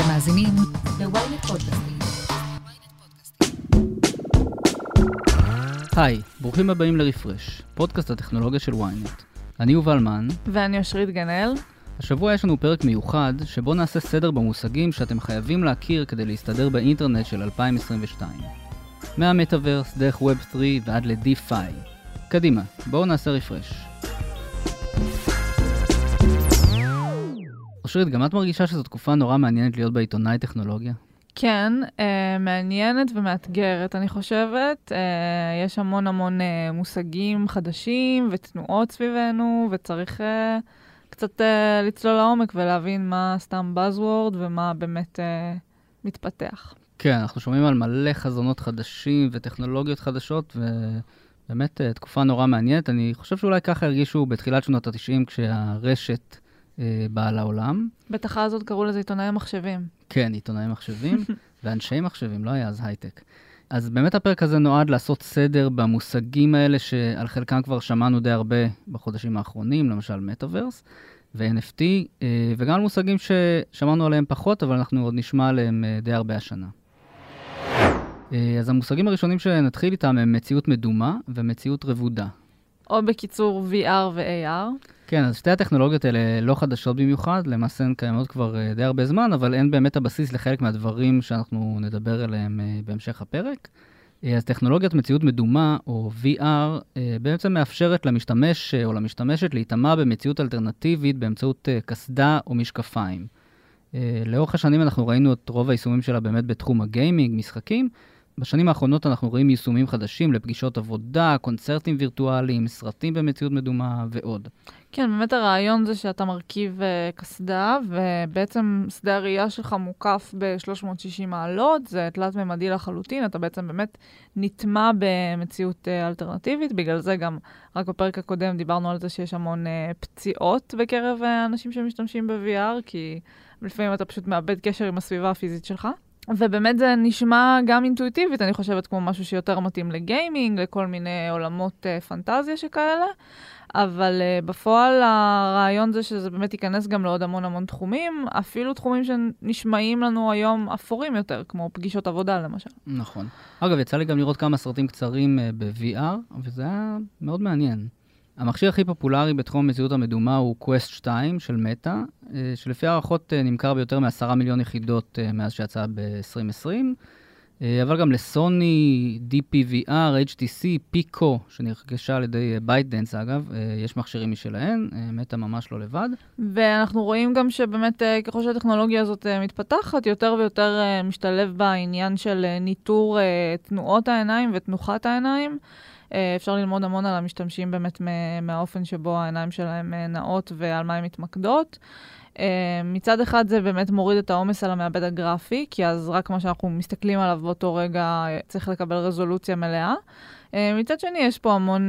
אתם מאזינים ל-Ynet פודקאסטים. היי, ברוכים הבאים לריפרש, פודקאסט הטכנולוגיה של Ynet. אני יובל מן. ואני אושרית גנאל. השבוע יש לנו פרק מיוחד שבו נעשה סדר במושגים שאתם חייבים להכיר כדי להסתדר באינטרנט של 2022. מהמטאברס, דרך Web3 ועד ל-DeFi. קדימה, בואו נעשה ריפרש. אושרית, גם את מרגישה שזו תקופה נורא מעניינת להיות בעיתונאי טכנולוגיה? כן, מעניינת ומאתגרת, אני חושבת. יש המון מושגים חדשים ותנועות סביבנו, וצריך קצת לצלול לעומק ולהבין מה סתם Buzzword ומה באמת מתפתח. כן, אנחנו שומעים על מלא חזונות חדשים וטכנולוגיות חדשות, ובאמת תקופה נורא מעניינת. אני חושב שאולי ככה הרגישו בתחילת שנות ה-90 כשהרשת בעל העולם. בתחה הזאת קראו לזה עיתונאי מחשבים. כן, עיתונאי מחשבים ואנשי מחשבים, לא היה אז הייטק. אז באמת הפרק הזה נועד לעשות סדר במושגים האלה שעל חלקם כבר שמענו די הרבה בחודשים האחרונים, למשל מטאברס ו-NFT, וגם על מושגים ששמענו עליהם פחות, אבל אנחנו עוד נשמע עליהם די הרבה השנה. אז המושגים הראשונים שנתחיל איתם הם מציאות מדומה ומציאות רבודה. או בקיצור VR ו-AR. כן, אז שתי הטכנולוגיות האלה לא חדשות במיוחד, למעשה הן קיימות כבר די הרבה זמן, אבל אין באמת הבסיס לחלק מהדברים שאנחנו נדבר עליהם בהמשך הפרק. אז טכנולוגיית מציאות מדומה, או VR, בעצם מאפשרת למשתמש או למשתמשת להיטמע במציאות אלטרנטיבית באמצעות קסדה או משקפיים. לאורך השנים אנחנו ראינו את רוב היישומים שלה באמת בתחום הגיימינג, משחקים. בשנים האחרונות אנחנו רואים יישומים חדשים לפגישות עבודה, קונצרטים וירטואליים, סרטים במציאות מדומה ועוד. כן, באמת הרעיון זה שאתה מרכיב כסדה, ובעצם שדה הראייה שלך מוקף ב-360 מעלות, זה תלת ממדי לחלוטין, אתה בעצם באמת נטמע במציאות אלטרנטיבית, בגלל זה גם רק בפרק הקודם דיברנו על זה שיש המון פציעות בקרב אנשים שמשתמשים ב-VR, כי לפעמים אתה פשוט מאבד קשר עם הסביבה הפיזית שלך. ובאמת זה נשמע גם אינטואיטיבית, אני חושבת, כמו משהו שיותר מתאים לגיימינג, לכל מיני עולמות פנטזיה שכאלה, אבל בפועל הרעיון זה שזה באמת ייכנס גם לעוד המון תחומים, אפילו תחומים שנשמעים לנו היום אפורים יותר, כמו פגישות עבודה למשל. נכון. אגב, יצא לי גם לראות כמה סרטים קצרים ב-VR, וזה היה מאוד מעניין. המכשיר הכי פופולרי בתחום המציאות המדומה הוא קווסט 2 של מטה, שלפי הערכות נמכר ביותר מ10 מיליון יחידות מאז שיצא ב-2020, אבל גם לסוני, DPVR, HTC, פיקו, שנרכשה על ידי בייטדנס אגב, יש מכשירים משלהן, מטה ממש לא לבד. ואנחנו רואים גם שבאמת ככל שהטכנולוגיה הזאת מתפתחת, יותר ויותר משתלב בעניין של ניטור תנועות העיניים ותנוחת העיניים, אפשר ללמוד המון על המשתמשים באמת מהאופן שבו העיניים שלהם נעות ועל מה הן מתמקדות. מצד אחד זה באמת מוריד את העומס על המעבד הגרפי, כי אז רק מה שאנחנו מסתכלים עליו באותו רגע צריך לקבל רזולוציה מלאה. מצד שני יש פה המון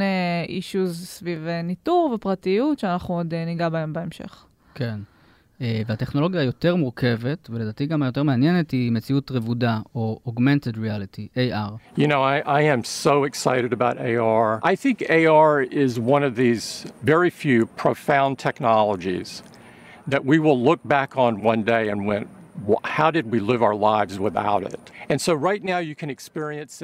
אישוז סביב ניטור ופרטיות שאנחנו עוד ניגע בהם בהמשך. כן. והטכנולוגיה היותר מורכבת, ולדעתי גם היותר מעניינת, היא מציאות רבודה, או augmented reality, AR. You know, I am so excited about AR. I think AR is one of these very few profound technologies that we will look back on one day and went, how did we live our lives without it? And so right now you can experience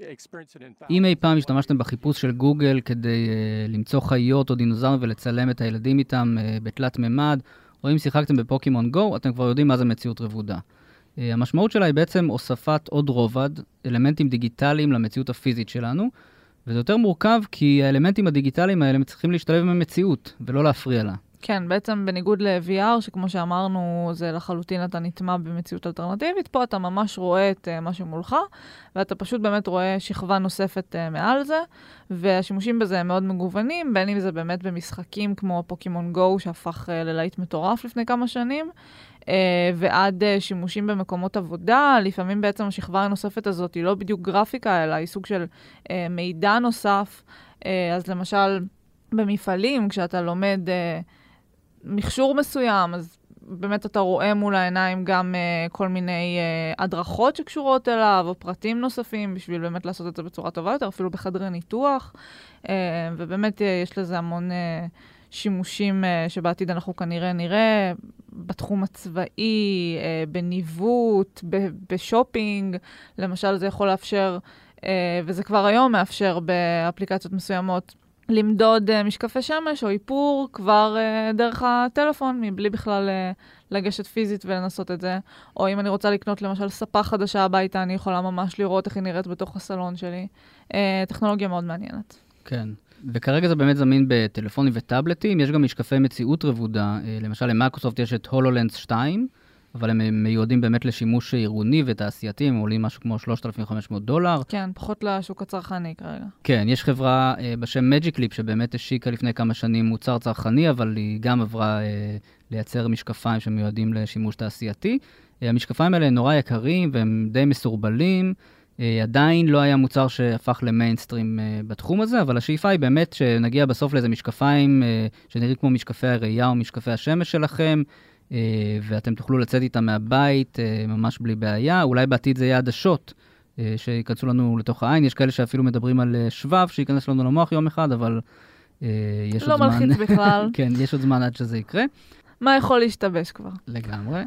it in fact. אם אי פעם השתמשתם בחיפוש של גוגל כדי למצוא חיות או דינוזאר ולצלם את הילדים איתם בתלת ממד, או אם שיחקתם בפוקימון גו, אתם כבר יודעים מה זה מציאות רבודה. המשמעות שלה היא בעצם הוספת עוד רובד, אלמנטים דיגיטליים למציאות הפיזית שלנו, וזה יותר מורכב כי האלמנטים הדיגיטליים האלה צריכים להשתלב עם המציאות, ולא להפריע לה. כן, בעצם בניגוד ל-VR, שכמו שאמרנו, זה לחלוטין אתה נטמע במציאות אלטרנטיבית, פה אתה ממש רואה את מה שמולך, ואתה פשוט באמת רואה שכבה נוספת מעל זה, והשימושים בזה הם מאוד מגוונים, בין אם זה באמת במשחקים כמו פוקימון גו, שהפך ללהיט מטורף לפני כמה שנים, ועד שימושים במקומות עבודה, לפעמים בעצם השכבה הנוספת הזאת היא לא בדיוק גרפיקה, אלא היא סוג של מידע נוסף, אז למשל במפעלים, כשאתה לומד מכשור מסוים, אז באמת אתה רואה מול העיניים גם כל מיני הדרכות שקשורות אליו, או פרטים נוספים, בשביל באמת לעשות את זה בצורה טובה יותר, אפילו בחדרי ניתוח, ובאמת יש לזה המון שימושים שבעתיד אנחנו כנראה נראה, בתחום הצבאי, בניווט, בשופינג, למשל זה יכול לאפשר, וזה כבר היום מאפשר באפליקציות מסוימות, למדוד משקפי שמש או איפור כבר דרך הטלפון, מבלי בכלל לגשת פיזית ולנסות את זה. או אם אני רוצה לקנות למשל ספה חדשה הביתה, אני יכולה ממש לראות איך היא נראית בתוך הסלון שלי. טכנולוגיה מאוד מעניינת. כן. וכרגע זה באמת זמין בטלפונים וטאבלטים. יש גם משקפי מציאות רבודה. למשל, למייקרוסופט יש את HoloLens 2, אבל הם מיועדים באמת לשימוש עירוני ותעשייתי, הם עולים משהו כמו $3,500. כן, פחות לשוק הצרכני כרגע. כן, יש חברה בשם Magic Leap, שבאמת השיקה לפני כמה שנים מוצר צרכני, אבל היא גם עברה לייצר משקפיים שמיועדים לשימוש תעשייתי. המשקפיים האלה נורא יקרים, והם די מסורבלים, עדיין לא היה מוצר שהפך למיינסטרים בתחום הזה, אבל השאיפה היא באמת שנגיע בסוף לאיזה משקפיים, שנראים כמו משקפי הראייה או משקפי השמש שלכם, ואתם תוכלו לצאת איתם מהבית ממש בלי בעיה. אולי בעתיד זה יהיה עדשות שיכנסו לנו לתוך העין. יש כאלה שאפילו מדברים על שבב שיכנס לנו למוח יום אחד, אבל יש עוד זמן. לא מלחיץ בכלל. כן, יש עוד זמן עד שזה יקרה. מה יכול להשתבש כבר? לגמרי.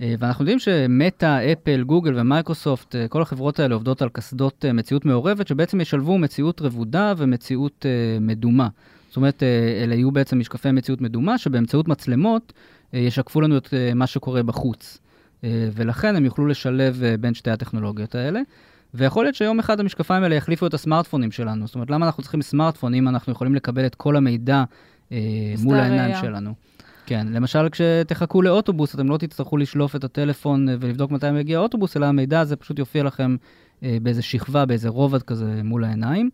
ואנחנו יודעים שמטה, אפל, גוגל ומייקרוסופט, כל החברות האלה עובדות על קסדות מציאות מעורבת, שבעצם ישלבו מציאות רבודה ומציאות מדומה. זאת אומרת, אלה יהיו בעצם משקפי מציאות מדומה, שבאמצעות מצלמות ישקפו לנו את מה שקורה בחוץ. ולכן הם יוכלו לשלב בין שתי הטכנולוגיות האלה. ויכול להיות שיום אחד המשקפיים האלה יחליפו את הסמארטפונים שלנו. זאת אומרת, למה אנחנו צריכים סמארטפונים? אנחנו יכולים לקבל את כל המידע מול העיניים שלנו. כן, למשל כשתחכו לאוטובוס, אתם לא תצטרכו לשלוף את הטלפון ולבדוק מתי מגיע האוטובוס, אלא המידע הזה פשוט יופיע לכם באיזה שכבה, באיזה רובד כזה מול העיניים.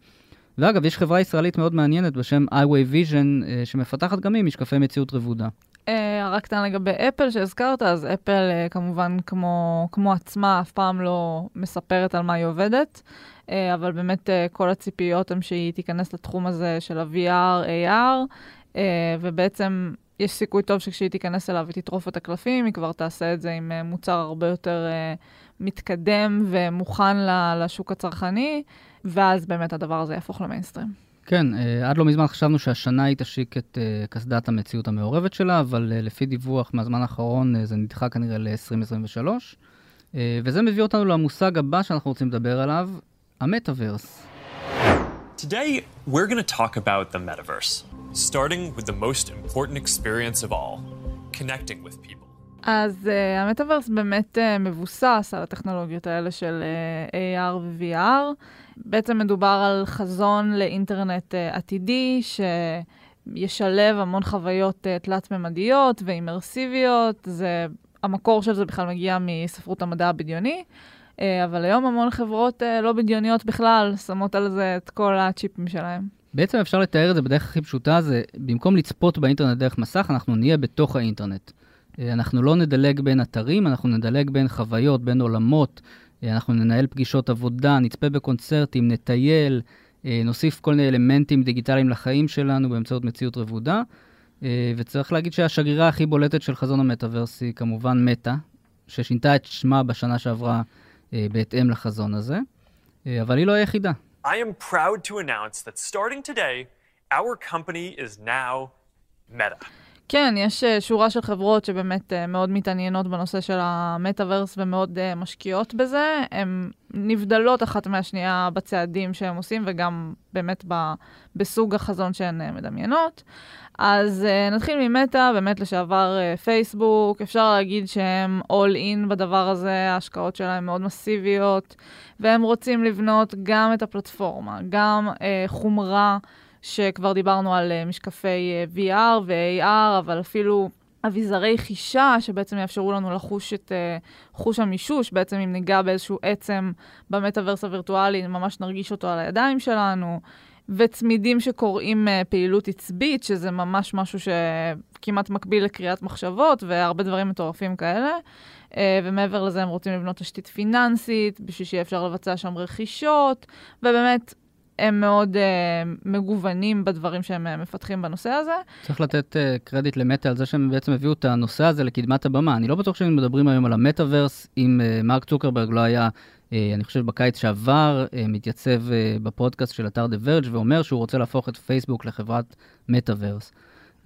ואגב, יש חברה ישראלית מאוד מעניינת בשם Iway Vision, שמפתחת גם היא משקפי מציאות רבודה. רק קטן לגבי אפל שהזכרת, אז אפל כמובן כמו עצמה אף פעם לא מספרת על מה היא עובדת, אבל באמת כל הציפיות הם שהיא תיכנס לתחום הזה של ה-VR, AR, ובעצם יש סיכוי טוב שכשהיא תיכנס אליו ותטרוף את הקלפים, היא כבר תעשה את זה עם מוצר הרבה יותר מתקדם ומוכן לשוק הצרכני, ואז באמת הדבר הזה יהפוך למיינסטרים. כן, עד לא מזמן חשבנו שהשנה היא תשיק את קסדת המציאות המעורבת שלה, אבל לפי דיווח מהזמן האחרון זה נדחה כנראה ל-2023, וזה מביא אותנו למושג הבא שאנחנו רוצים לדבר עליו, המטאברס. Today, we're going to talk about the metaverse, starting with the most important experience of all, connecting with people. אז המטאברס באמת מבוסס על הטכנולוגיות האלה של AR ו-VR. בעצם מדובר על חזון לאינטרנט עתידי, שישלב המון חוויות תלת-ממדיות ואימרסיביות. המקור של זה בכלל מגיע מספרות המדע הבדיוני. אבל היום המון חברות לא בדיוניות בכלל, שמות על זה את כל הצ'יפים שלהם. בעצם אפשר לתאר את זה בדרך הכי פשוטה, זה במקום לצפות באינטרנט דרך מסך, אנחנו נהיה בתוך האינטרנט. אנחנו לא נדלג בין אתרים, אנחנו נדלג בין חוויות, בין עולמות, אנחנו ננהל פגישות עבודה, נצפה בקונצרטים, נטייל, נוסיף כל מיני אלמנטים דיגיטליים לחיים שלנו באמצעות מציאות רבודה, וצריך להגיד שהשגרירה הכי בולטת של חזון המטאברס היא כמובן מטא, ששינתה את שמה בשנה שעברה, בהתאם לחזון הזה, אבל היא לא היחידה. I am proud to announce that starting today, our company is now Meta. כן, יש שורה של חברות שבאמת מאוד מתעניינות בנושא של המטאברס ומאוד משקיעות בזה. הן נבדלות אחת מהשנייה בצעדים שהם עושים וגם באמת בסוג החזון שהן מדמיינות. אז נתחיל ממטא, באמת לשעבר פייסבוק. אפשר להגיד שהם all in בדבר הזה, ההשקעות שלהם מאוד מסיביות, והם רוצים לבנות גם את הפלטפורמה, גם חומרה, שכבר דיברנו על משקפי VR ו-AR, אבל אפילו אביזרי חישה, שבעצם יאפשרו לנו לחוש את חוש המישוש, בעצם אם ניגע באיזשהו עצם במטאברס הווירטואלי, ממש נרגיש אותו על הידיים שלנו, וצמידים שקוראים פעילות עצבית, שזה ממש משהו שכמעט מקביל לקריאת מחשבות, והרבה דברים מטורפים כאלה, ומעבר לזה הם רוצים לבנות תשתית פיננסית, בשביל שיהיה אפשר לבצע שם רכישות, ובאמת, הם מאוד מגוונים בדברים שהם מפתחים בנושא הזה. צריך לתת קרדיט למטא על זה שהם בעצם הביאו את הנושא הזה לקדמת הבמה. אני לא בטוח שהם מדברים היום על המטאברס, אם מרק צוקרברג לא היה, אני חושב בקיץ שעבר, מתייצב בפודקאסט של אתר The Verge, ואומר שהוא רוצה להפוך את פייסבוק לחברת מטאברס.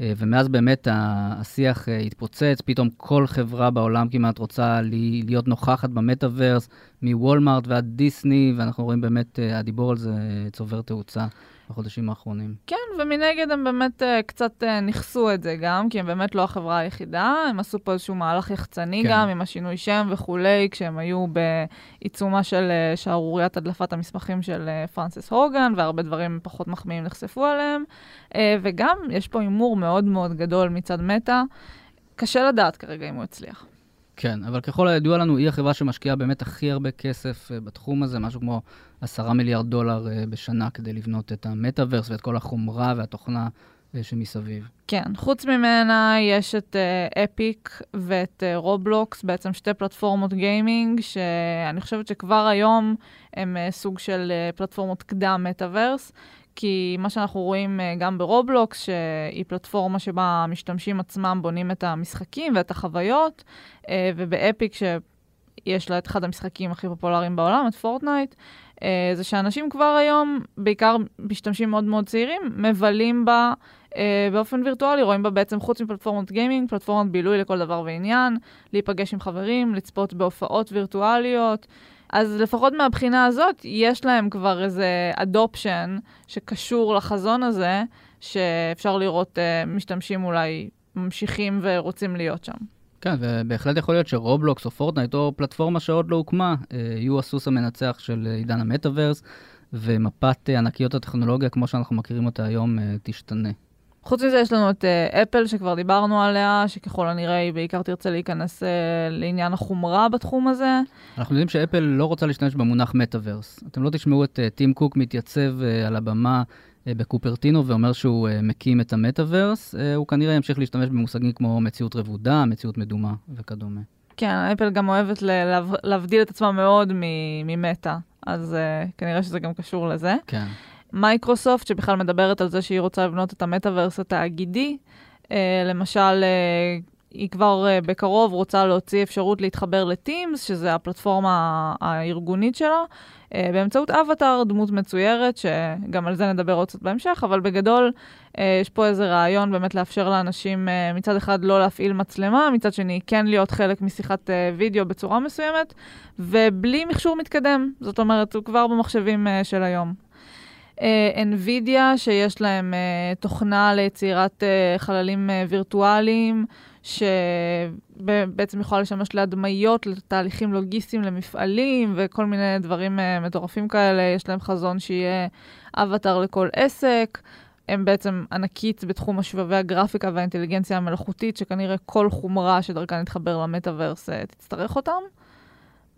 ומאז באמת השיח התפוצץ, פתאום כל חברה בעולם כמעט רוצה להיות נוכחת במטאברס, מוולמארט ועד דיסני, ואנחנו רואים באמת הדיבור על זה צובר תאוצה בחודשים האחרונים. כן, ומנגד הם באמת קצת נכסו את זה גם, כי הם באמת לא החברה היחידה, הם עשו פה איזשהו מהלך יחצני כן. גם, עם השינוי שם וכולי, כשהם היו בעיצומה של שערוריית הדלפת המסמכים של פרנסיס הוגן, והרבה דברים פחות מחמיאים נחשפו עליהם, וגם יש פה אימור מאוד מאוד גדול מצד מטא, קשה לדעת כרגע אם הוא הצליח. כן, אבל ככל הידוע לנו, היא החברה שמשקיעה באמת הכי הרבה כסף בתחום הזה, משהו כמו 10 מיליארד דולר בשנה כדי לבנות את המטאברס ואת כל החומרה והתוכנה שמסביב. כן, חוץ ממנה יש את אפיק ואת רובלוקס, בעצם שתי פלטפורמות גיימינג, שאני חושבת שכבר היום הם סוג של פלטפורמות קדם מטאברס, כי מה שאנחנו רואים גם ברובלוקס, שהיא פלטפורמה שבה המשתמשים עצמם בונים את המשחקים ואת החוויות, ובאפיק שיש לה את אחד המשחקים הכי פופולריים בעולם, את פורטנייט, זה שאנשים כבר היום, בעיקר משתמשים מאוד מאוד צעירים, מבלים בה באופן וירטואלי, רואים בה בעצם חוץ מפלטפורמות גיימינג, פלטפורמות בילוי לכל דבר ועניין, להיפגש עם חברים, לצפות בהופעות וירטואליות, אז לפחות מהבחינה הזאת, יש להם כבר איזה אדופשן שקשור לחזון הזה, שאפשר לראות משתמשים אולי ממשיכים ורוצים להיות שם. כן, ובהחלט יכול להיות שרובלוקס או פורטנייט או פלטפורמה שעוד לא הוקמה, יהיו הסוס המנצח של עידן המטאברס, ומפת ענקיות הטכנולוגיה כמו שאנחנו מכירים אותה היום תשתנה. חוץ מזה יש לנו את אפל שכבר דיברנו עליה, שככל הנראה היא בעיקר תרצה להיכנס לעניין החומרה בתחום הזה. אנחנו יודעים שאפל לא רוצה להשתמש במונח מטאברס. אתם לא תשמעו את טים קוק מתייצב על הבמה בקופרטינו ואומר שהוא מקים את המטאברס. הוא כנראה ימשיך להשתמש במושגים כמו מציאות רבודה, מציאות מדומה וכדומה. כן, אפל גם אוהבת להבדיל את עצמה מאוד ממטא, אז כנראה שזה גם קשור לזה. כן. מייקרוסופט, שבכלל מדברת על זה שהיא רוצה לבנות את המטאברס התאגידי, למשל, היא כבר בקרוב רוצה להוציא אפשרות להתחבר לטימס, שזה הפלטפורמה הארגונית שלה, באמצעות אווטאר, דמות מצוירת, שגם על זה נדבר עוד קצת בהמשך, אבל בגדול יש פה איזה רעיון באמת לאפשר לאנשים מצד אחד לא להפעיל מצלמה, מצד שני כן להיות חלק משיחת וידאו בצורה מסוימת, ובלי מכשור מתקדם, זאת אומרת, הוא כבר במחשבים של היום. Nvidia, שיש להם תוכנה ליצירת חללים וירטואליים, שבעצם יכולה לשמש להדמיות, לתהליכים לוגיסטיים, למפעלים, וכל מיני דברים מטורפים כאלה. יש להם חזון שיהיה אווטאר לכל עסק. הם בעצם ענקית בתחום השבבי הגרפיקה והאינטליגנציה המלאכותית, שכנראה כל חומרה שדרכה נתחבר למטאברס תצטרך אותם.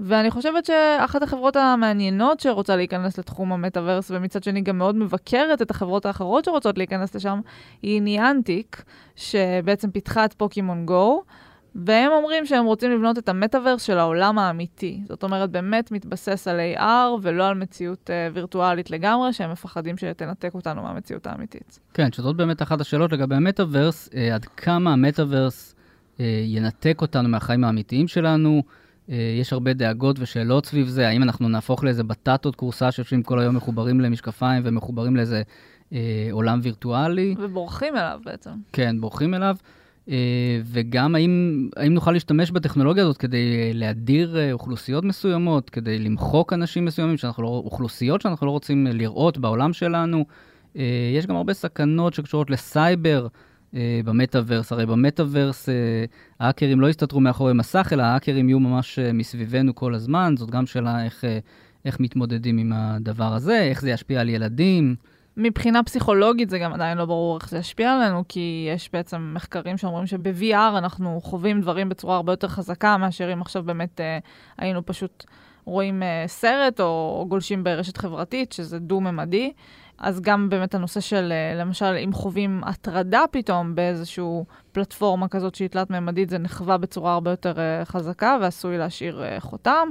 ואני חושבת שאחת החברות המעניינות שרוצה להיכנס לתחום המטאברס, ומצד שני גם מאוד מבקרת את החברות האחרות שרוצות להיכנס לשם, היא ניאנטיק, שבעצם פיתחה את פוקימון גו, והם אומרים שהם רוצים לבנות את המטאברס של העולם האמיתי. זאת אומרת, באמת מתבסס על AR ולא על מציאות וירטואלית לגמרי, שהם מפחדים שתנתק אותנו מהמציאות האמיתית. כן, שזאת באמת אחת השאלות לגבי המטאברס, עד כמה המטאברס ינתק אותנו מהחיים האמיתיים שלנו, יש הרבה דאגות ושאלות סביב זה, האם אנחנו נהפוך לאיזה בטטות קורסה שיושבים כל היום מחוברים למשקפיים ומחוברים לאיזה עולם וירטואלי. ובורחים אליו בעצם. כן, בורחים אליו. וגם האם נוכל להשתמש בטכנולוגיה הזאת כדי להדיר אוכלוסיות מסוימות, כדי למחוק אנשים מסוימים, אוכלוסיות שאנחנו לא רוצים לראות בעולם שלנו. יש גם הרבה סכנות שקשורות לסייבר, במטאברס, הרי במטאברס האקרים לא יסתתרו מאחורי מסך, אלא האקרים יהיו ממש מסביבנו כל הזמן, זאת גם שאלה איך מתמודדים עם הדבר הזה, איך זה ישפיע על ילדים. מבחינה פסיכולוגית זה גם עדיין לא ברור איך זה ישפיע עלינו, כי יש בעצם מחקרים שאומרים שב-VR אנחנו חווים דברים בצורה הרבה יותר חזקה, מאשר אם עכשיו באמת היינו פשוט רואים סרט או גולשים ברשת חברתית, שזה דו-ממדי, אז גם באמת הנושא של, למשל, אם חווים הטרדה פתאום באיזושהי פלטפורמה כזאת שהיא תלת-ממדית, זה נחווה בצורה הרבה יותר חזקה ועשוי להשאיר חותם.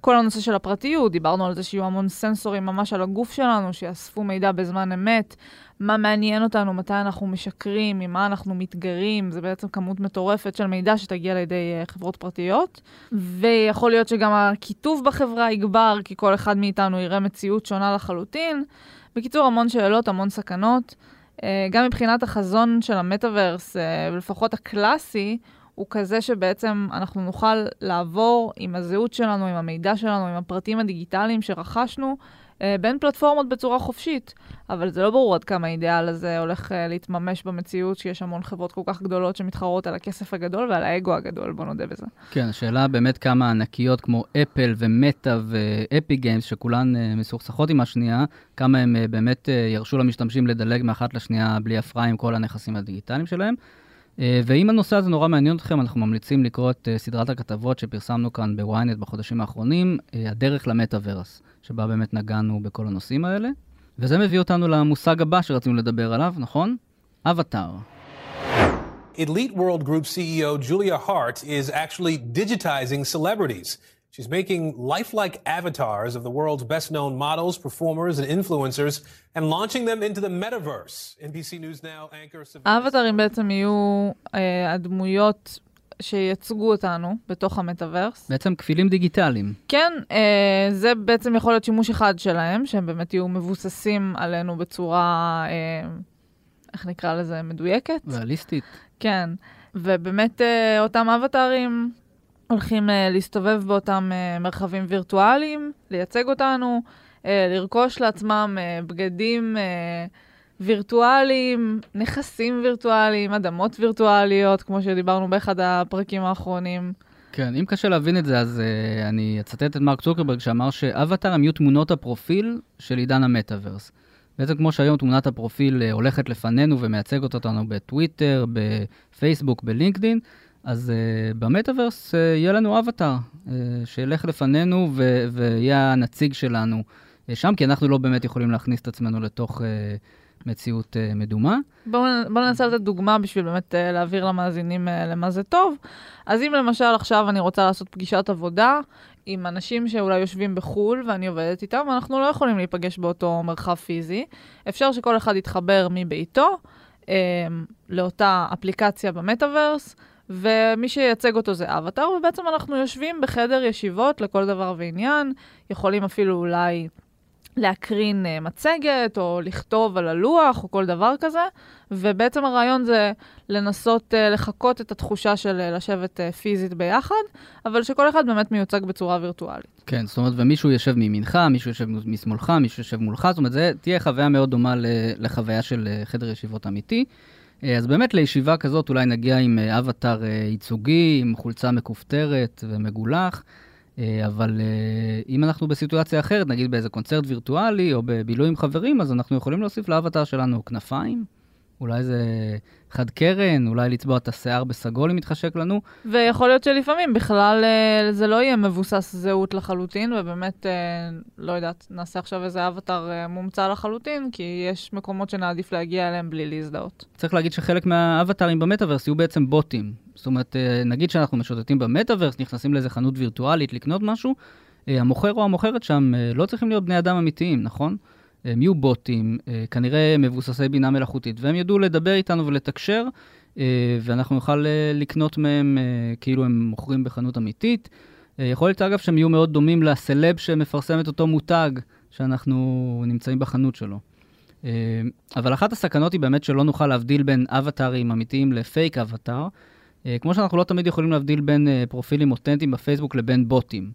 כל הנושא של הפרטיות, דיברנו על זה שיהיו המון סנסורים ממש על הגוף שלנו, שיאספו מידע בזמן אמת, מה מעניין אותנו, מתי אנחנו משקרים, ממה אנחנו מתגרים, זה בעצם כמות מטורפת של מידע שתגיע לידי חברות פרטיות, ויכול להיות שגם הכיתוב בחברה יגבר, כי כל אחד מאיתנו יראה מציאות שונה לחלוטין, בקיצור, המון שאלות, המון סכנות, גם מבחינת החזון של המטאברס, לפחות הקלאסי, הוא כזה שבעצם אנחנו נוכל לעבור עם הזהות שלנו, עם המידע שלנו, עם הפרטים הדיגיטליים שרכשנו, בין פלטפורמות בצורה חופשית. אבל זה לא ברור עד כמה האידיאל הזה הולך להתממש במציאות, שיש המון חברות כל כך גדולות שמתחרות על הכסף הגדול ועל האגו הגדול, בוא נודה בזה. כן, השאלה באמת כמה ענקיות כמו אפל ומטה ואפיק גיימס, שכולן מסוכסכות עם השנייה, כמה הם באמת ירשו למשתמשים לדלג מאחת לשנייה בלי הפרעה עם כל הנכסים הדיגיטליים שלהם. ואם הנושא הזה נורא מעניין אתכם, אנחנו ממליצים לקרוא את סדרת הכתבות שפרסמנו כאן בוויינט בחודשים האחרונים, הדרך למטאברס, שבה באמת נגענו בכל הנושאים האלה. וזה מביא אותנו למושג הבא שרצינו לדבר עליו, נכון? אווטאר. Elite World Group CEO Julia Hart is actually digitizing celebrities. She's making lifelike avatars of the world's best-known models, performers and influencers and launching them into the metaverse. NBC News now anchor... האבטרים בעצם יהיו הדמויות שייצגו אותנו בתוך המטאברס. בעצם כפילים דיגיטליים. כן, זה בעצם יכול להיות שימוש אחד שלהם, שהם באמת יהיו מבוססים עלינו בצורה, איך נקרא לזה, מדויקת. ריאליסטית. כן, ובאמת אותם אבטרים הולכים להסתובב באותם מרחבים וירטואליים, לייצג אותנו, לרכוש לעצמם בגדים וירטואליים, נכסים וירטואליים, אדמות וירטואליות, כמו שדיברנו באחד הפרקים האחרונים. כן, אם קשה להבין את זה, אז אני אצטט את מרק צוקרברג שאמר שאווטאר הם יהיו תמונות הפרופיל של עידן המטאברס. בעצם כמו שהיום תמונת הפרופיל הולכת לפנינו ומייצגת אותנו בטוויטר, בפייסבוק, בלינקדין, אז במטאברס יהיה לנו אווטאר שילך לפנינו ויהיה הנציג שלנו שם, כי אנחנו לא באמת יכולים להכניס את עצמנו לתוך מציאות מדומה. בואו ננסה לתת דוגמה בשביל באמת להעביר למאזינים למה זה טוב. אז אם למשל עכשיו אני רוצה לעשות פגישת עבודה עם אנשים שאולי יושבים בחול ואני עובדת איתם, אנחנו לא יכולים להיפגש באותו מרחב פיזי. אפשר שכל אחד יתחבר מביתו לאותה אפליקציה במטאברס, ומי שייצג אותו זה אווטאר, ובעצם אנחנו יושבים בחדר ישיבות לכל דבר ועניין, יכולים אפילו אולי להקרין מצגת, או לכתוב על הלוח, או כל דבר כזה, ובעצם הרעיון זה לנסות לחכות את התחושה של לשבת פיזית ביחד, אבל שכל אחד באמת מיוצג בצורה וירטואלית. כן, זאת אומרת, ומישהו יושב מימינך, מישהו יושב משמאלך, מישהו יושב מולך, זאת אומרת, זה תהיה חוויה מאוד דומה לחוויה של חדר ישיבות אמיתי. אז באמת לישיבה כזאת אולי נגיע עם אווטאר ייצוגי, עם חולצה מקופטרת ומגולח, אבל אם אנחנו בסיטואציה אחרת, נגיד באיזה קונצרט וירטואלי או בבילוי עם חברים, אז אנחנו יכולים להוסיף לאווטאר שלנו כנפיים, אולי זה חד קרן, אולי לצבוע את השיער בסגול אם מתחשק לנו. ויכול להיות שלפעמים בכלל זה לא יהיה מבוסס זהות לחלוטין, ובאמת, לא יודעת, נעשה עכשיו איזה אווטאר מומצא לחלוטין, כי יש מקומות שנעדיף להגיע אליהם בלי להזדהות. צריך להגיד שחלק מהאווטארים במטאברס יהיו בעצם בוטים. זאת אומרת, נגיד שאנחנו משוטטים במטאברס, נכנסים לאיזה חנות וירטואלית לקנות משהו, המוכר או המוכרת שם לא צריכים להיות בני אדם אמיתיים, נכון? הם יהיו בוטים, כנראה מבוססי בינה מלאכותית, והם ידעו לדבר איתנו ולתקשר, ואנחנו נוכל לקנות מהם כאילו הם מוכרים בחנות אמיתית. יכול להיות אגב שהם יהיו מאוד דומים לסלב שמפרסם את אותו מותג שאנחנו נמצאים בחנות שלו. אבל אחת הסכנות היא באמת שלא נוכל להבדיל בין אווטארים אמיתיים לפייק אווטאר, כמו שאנחנו לא תמיד יכולים להבדיל בין פרופילים אותנטיים בפייסבוק לבין בוטים.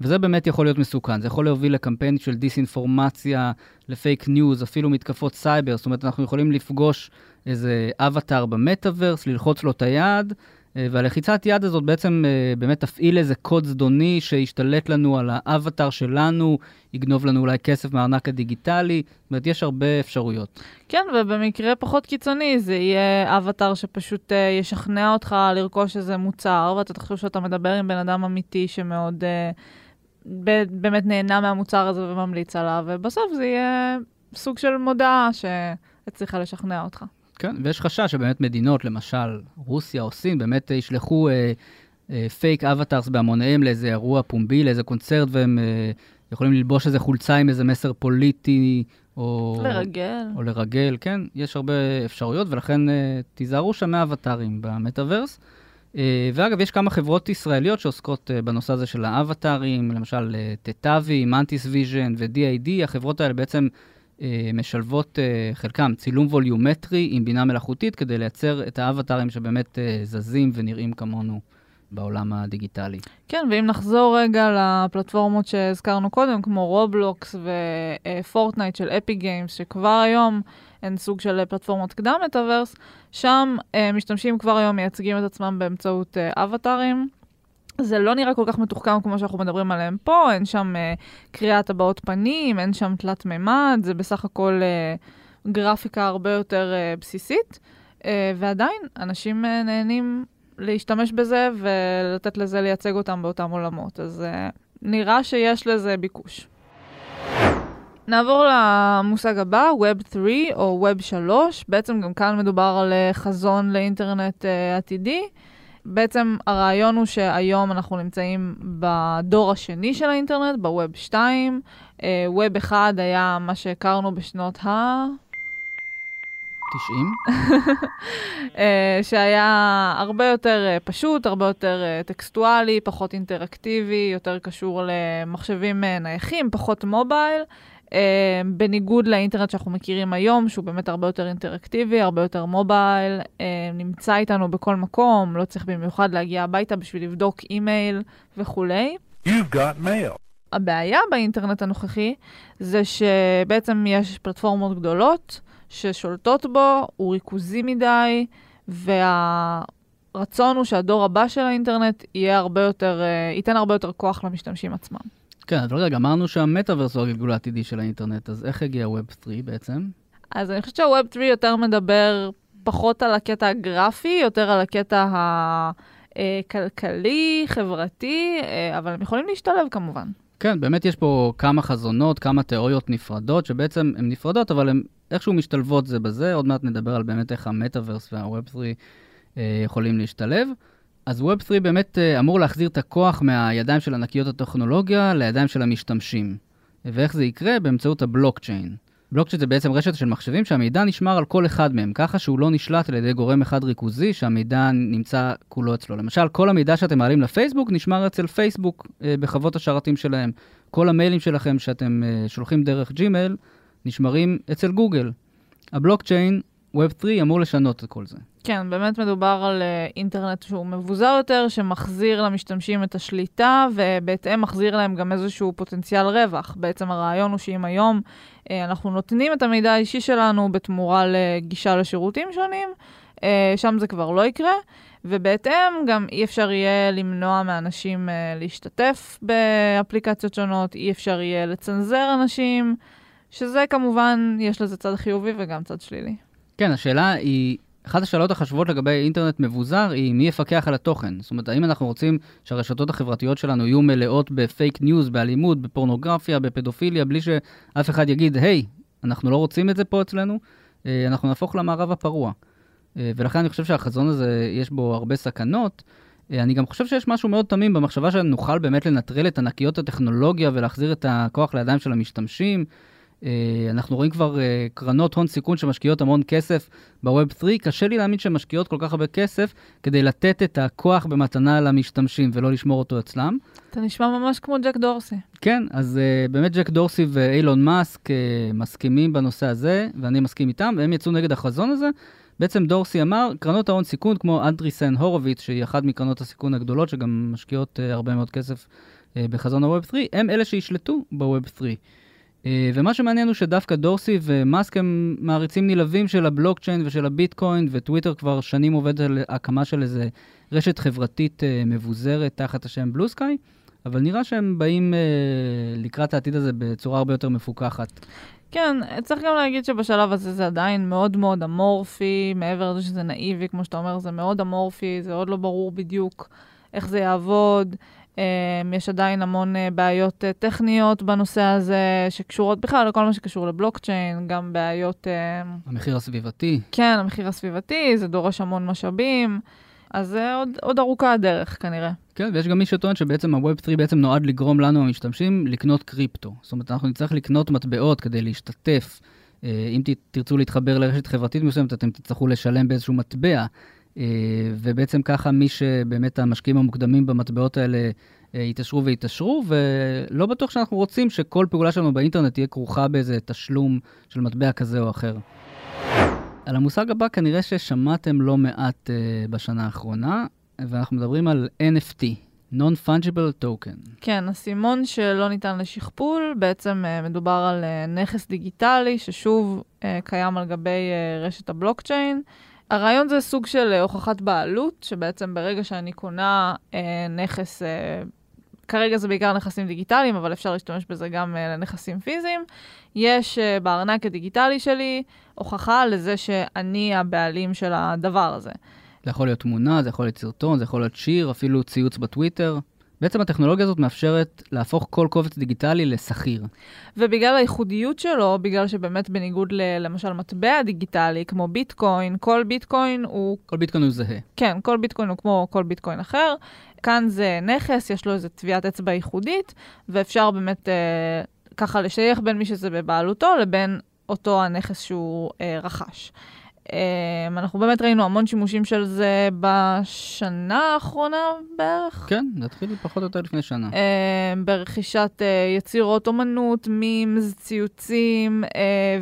וזה באמת יכול להיות מסוכן, זה יכול להוביל לקמפיין של דיסאינפורמציה, לפייק ניוז, אפילו מתקפות סייבר, זאת אומרת אנחנו יכולים לפגוש איזה אווטאר במטאברס, ללחוץ לו את היד, והלחיצת יד הזאת בעצם באמת תפעיל איזה קוד זדוני שישתלט לנו על האווטאר שלנו, יגנוב לנו אולי כסף מהארנק הדיגיטלי, זאת אומרת יש הרבה אפשרויות. כן, ובמקרה פחות קיצוני זה יהיה אווטאר שפשוט ישכנע אותך לרכוש איזה מוצר, ואתה תחשוב שאתה מדבר עם בן אדם אמיתי שמאוד... באמת נהנה מהמוצר הזה וממליץ עליו, ובסוף זה יהיה סוג של מודעה שצריכה לשכנע אותך. כן, ויש חשש שבאמת מדינות, למשל רוסיה או סין, באמת ישלחו פייק אווטארס בהמוניהם לאיזה אירוע פומבי, לאיזה קונצרט, והם יכולים ללבוש איזה חולצה עם איזה מסר פוליטי, או לרגל. או לרגל, כן, יש הרבה אפשרויות, ולכן תיזהרו שם מהאווטארים במטאברס. ואגב, יש כמה חברות ישראליות שעוסקות בנושא הזה של האווטארים, למשל תטאבי, מנטיס ויז'ן ו-DID, החברות האלה בעצם משלבות חלקם צילום ווליומטרי עם בינה מלאכותית, כדי לייצר את האבטרים שבאמת זזים ונראים כמונו בעולם הדיגיטלי. כן, ואם נחזור רגע לפלטפורמות שהזכרנו קודם, כמו רובלוקס ופורטנייט של אפיק גיימס, שכבר היום הן סוג של פלטפורמות קדם מטאברס, שם משתמשים כבר היום מייצגים את עצמם באמצעות אבטרים. זה לא נראה כל כך מתוחכם כמו שאנחנו מדברים עליהם פה, אין שם קריאת הבעות פנים, אין שם תלת מימד, זה בסך הכל גרפיקה הרבה יותר בסיסית, ועדיין אנשים נהנים להשתמש בזה ולתת לזה לייצג אותם באותם עולמות, אז נראה שיש לזה ביקוש. נעבור למושג הבא, Web3 או Web3, בעצם גם כאן מדובר על חזון לאינטרנט עתידי, בעצם הרעיון הוא שהיום אנחנו נמצאים בדור השני של האינטרנט, בווב 2. ווב 1 היה מה שהכרנו בשנות ה-90. שהיה הרבה יותר פשוט, הרבה יותר טקסטואלי, פחות אינטראקטיבי, יותר קשור למחשבים נייחים, פחות מובייל. בניגוד לאינטרנט שאנחנו מכירים היום, שהוא באמת הרבה יותר אינטראקטיבי, הרבה יותר מובייל, נמצא איתנו בכל מקום, לא צריך במיוחד להגיע הביתה בשביל לבדוק אימייל וכולי. You've got mail. הבעיה באינטרנט הנוכחי זה שבעצם יש פלטפורמות גדולות ששולטות בו, הוא ריכוזי מדי, והרצון הוא שהדור הבא של האינטרנט יהיה הרבה יותר, ייתן הרבה יותר כוח למשתמשים עצמם. כן, אבל רגע, אמרנו שהמטאברס הוא הגלגול העתידי של האינטרנט, אז איך הגיע ה-Web3 בעצם? אז אני חושבת שה-Web3 יותר מדבר פחות על הקטע הגרפי, יותר על הקטע הכלכלי, חברתי, אבל הם יכולים להשתלב כמובן. כן, באמת יש פה כמה חזונות, כמה תיאוריות נפרדות, שבעצם הן נפרדות, אבל הן איכשהו משתלבות זה בזה, עוד מעט נדבר על באמת איך המטאברס וה-Web3 יכולים להשתלב. אז Web3 באמת אמור להחזיר את הכוח מהידיים של ענקיות הטכנולוגיה לידיים של המשתמשים. ואיך זה יקרה? באמצעות הבלוקצ'יין. בלוקצ'יין זה בעצם רשת של מחשבים שהמידע נשמר על כל אחד מהם, ככה שהוא לא נשלט על ידי גורם אחד ריכוזי שהמידע נמצא כולו אצלו. למשל, כל המידע שאתם מעלים לפייסבוק נשמר אצל פייסבוק בחוות השרתים שלהם. כל המיילים שלכם שאתם שולחים דרך ג'ימייל נשמרים אצל גוגל. הבלוקצ'יין, Web3 אמור לשנות את כל זה. כן, באמת מדובר על אינטרנט שהוא מבוזר יותר, שמחזיר למשתמשים את השליטה, ובהתאם מחזיר להם גם איזשהו פוטנציאל רווח. בעצם הרעיון הוא שאם היום אנחנו נותנים את המידע האישי שלנו בתמורה לגישה לשירותים שונים, שם זה כבר לא יקרה, ובהתאם גם אי אפשר יהיה למנוע מאנשים להשתתף באפליקציות שונות, אי אפשר יהיה לצנזר אנשים, שזה כמובן יש לזה צד חיובי וגם צד שלילי. כן, השאלה היא, אחת השאלות החשובות לגבי אינטרנט מבוזר היא מי יפקח על התוכן. זאת אומרת, האם אנחנו רוצים שהרשתות החברתיות שלנו יהיו מלאות בפייק ניוז, באלימות, בפורנוגרפיה, בפדופיליה, בלי שאף אחד יגיד, היי, אנחנו לא רוצים את זה פה אצלנו, אנחנו נהפוך למערב הפרוע. ולכן אני חושב שהחזון הזה יש בו הרבה סכנות. אני גם חושב שיש משהו מאוד תמים במחשבה שנוכל באמת לנטרל את ענקיות הטכנולוגיה ולהחזיר את הכוח לידיים של המשתמשים, אנחנו רואים כבר קרנות הון סיכון שמשקיעות המון כסף ב-Web3, קשה לי להאמין שמשקיעות כל כך הרבה כסף כדי לתת את הכוח במתנה למשתמשים ולא לשמור אותו אצלם. אתה נשמע ממש כמו ג'ק דורסי. כן, אז באמת ג'ק דורסי ואילון מאסק מסכימים בנושא הזה, ואני מסכים איתם, והם יצאו נגד החזון הזה. בעצם דורסי אמר, קרנות ההון סיכון כמו אנדריסן הורוביץ, שהיא אחת מקרנות הסיכון הגדולות, שגם משקיעות הרבה מאוד כסף בחזון ה-Web3, הם אלה שישלטו ב-Web3. ומה שמעניין הוא שדווקא דורסי ומאסק הם מעריצים נלהבים של הבלוקצ'יין ושל הביטקוין, וטוויטר כבר שנים עובד על הקמה של איזה רשת חברתית מבוזרת תחת השם בלו סקיי, אבל נראה שהם באים לקראת העתיד הזה בצורה הרבה יותר מפוקחת. כן, צריך גם להגיד שבשלב הזה זה עדיין מאוד מאוד אמורפי, מעבר לזה שזה נאיבי, כמו שאתה אומר, זה מאוד אמורפי, זה עוד לא ברור בדיוק איך זה יעבוד, יש עדיין המון בעיות טכניות בנושא הזה, שקשורות בכלל לכל מה שקשור לבלוקצ'יין, גם בעיות... המחיר הסביבתי. כן, המחיר הסביבתי, זה דורש המון משאבים, אז זה עוד ארוכה הדרך כנראה. כן, ויש גם מי שטוען שבעצם ה-Web3 בעצם נועד לגרום לנו המשתמשים לקנות קריפטו. זאת אומרת, אנחנו נצטרך לקנות מטבעות כדי להשתתף. אם תרצו להתחבר לרשת חברתית מסוימת, אתם תצטרכו לשלם באיזשהו מטבע. ובעצם ככה מי שבאמת המשקיעים המוקדמים במטבעות האלה יתשרו ויתשרו, ולא בטוח שאנחנו רוצים שכל פעולה שלנו באינטרנט תהיה כרוכה באיזה תשלום של מטבע כזה או אחר. על המושג הבא כנראה ששמעתם לא מעט בשנה האחרונה, ואנחנו מדברים על NFT, Non-Fungible Token. כן, הסימון שלא ניתן לשכפול, בעצם מדובר על נכס דיגיטלי, ששוב קיים על גבי רשת הבלוקצ'יין. הרעיון זה סוג של הוכחת בעלות, שבעצם ברגע שאני קונה נכס, כרגע זה בעיקר נכסים דיגיטליים, אבל אפשר להשתמש בזה גם לנכסים פיזיים. יש בארנק הדיגיטלי שלי הוכחה לזה שאני הבעלים של הדבר הזה. זה יכול להיות תמונה, זה יכול להיות סרטון, זה יכול להיות שיר, אפילו ציוץ בטוויטר. בעצם הטכנולוגיה הזאת מאפשרת להפוך כל קובץ דיגיטלי לסחיר. ובגלל הייחודיות שלו, בגלל שבאמת בניגוד למשל מטבע דיגיטלי, כמו ביטקוין, כל ביטקוין הוא... כל ביטקוין הוא זהה. כן, כל ביטקוין הוא כמו כל ביטקוין אחר. כאן זה נכס, יש לו איזו טביעת אצבע ייחודית, ואפשר באמת ככה לשייך בין מי שזה בבעלותו לבין אותו הנכס שהוא רכש. אנחנו באמת ראינו המון שימושים של זה בשנה האחרונה בערך. כן, נתחיל פחות או יותר לפני שנה. ברכישת יצירות אומנות, מימס, ציוצים,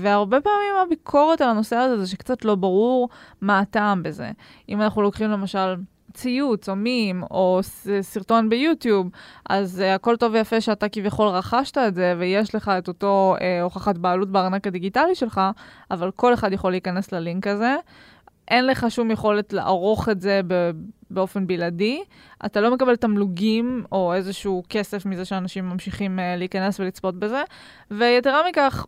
והרבה פעמים הביקורת על הנושא הזה זה שקצת לא ברור מה הטעם בזה. אם אנחנו לוקחים למשל ציוץ או מים או סרטון ביוטיוב, אז הכל טוב ויפה שאתה כביכול רכשת את זה, ויש לך את אותו הוכחת בעלות בארנק הדיגיטלי שלך, אבל כל אחד יכול להיכנס ללינק הזה. אין לך שום יכולת לערוך את זה באופן בלעדי. אתה לא מקבל תמלוגים או איזשהו כסף מזה שאנשים ממשיכים להיכנס ולצפות בזה. ויתרה מכך,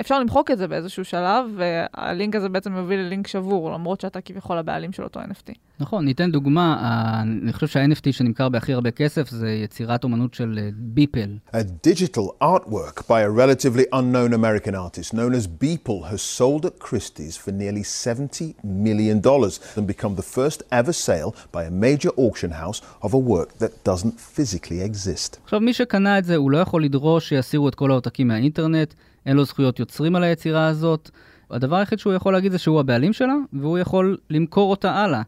אפשר למחוק את זה באיזשהו שלב, והלינק הזה בעצם מביא ללינק שבור, למרות שאתה כביכול הבעלים של אותו NFT. נכון, ניתן דוגמה, אני חושב שה-NFT שנמכר בהכי הרבה כסף, זה יצירת אומנות של ביפל. A digital artwork by a relatively unknown American artist known as Beeple has sold at Christie's for nearly $70 million and become the first ever sale by a major auction house of a work that doesn't physically exist. עכשיו, מי שקנה את זה, הוא לא יכול לדרוש שיסירו את כל העותקים מהאינטרנט, אין לו זכויות יוצרים על היצירה הזאת. הדבר היחיד שהוא יכול להגיד זה שהוא הבעלים שלה, והוא יכול למכור אותה הלאה.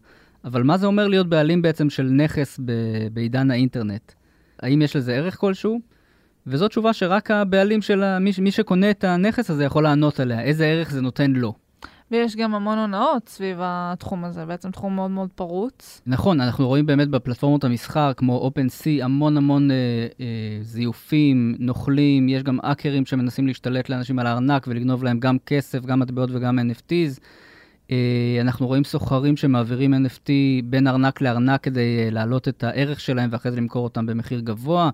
אבל מה זה אומר להיות בעלים בעצם של נכס בעידן האינטרנט? האם יש לזה ערך כלשהו? וזו תשובה שרק הבעלים של מי שקונה את הנכס הזה יכול לענות עליה. איזה ערך זה נותן לו? ויש גם המון הונאות סביב התחום הזה, בעצם תחום מאוד מאוד פרוץ. נכון, אנחנו רואים באמת בפלטפורמות המסחר, כמו OpenSea, המון זיופים, נוכלים, יש גם האקרים שמנסים להשתלט לאנשים על הארנק ולגנוב להם גם כסף, גם מטבעות וגם NFTs. אנחנו רואים סוחרים שמעבירים NFT בין ארנק לארנק כדי להעלות את הערך שלהם ואחרי זה למכור אותם במחיר גבוה.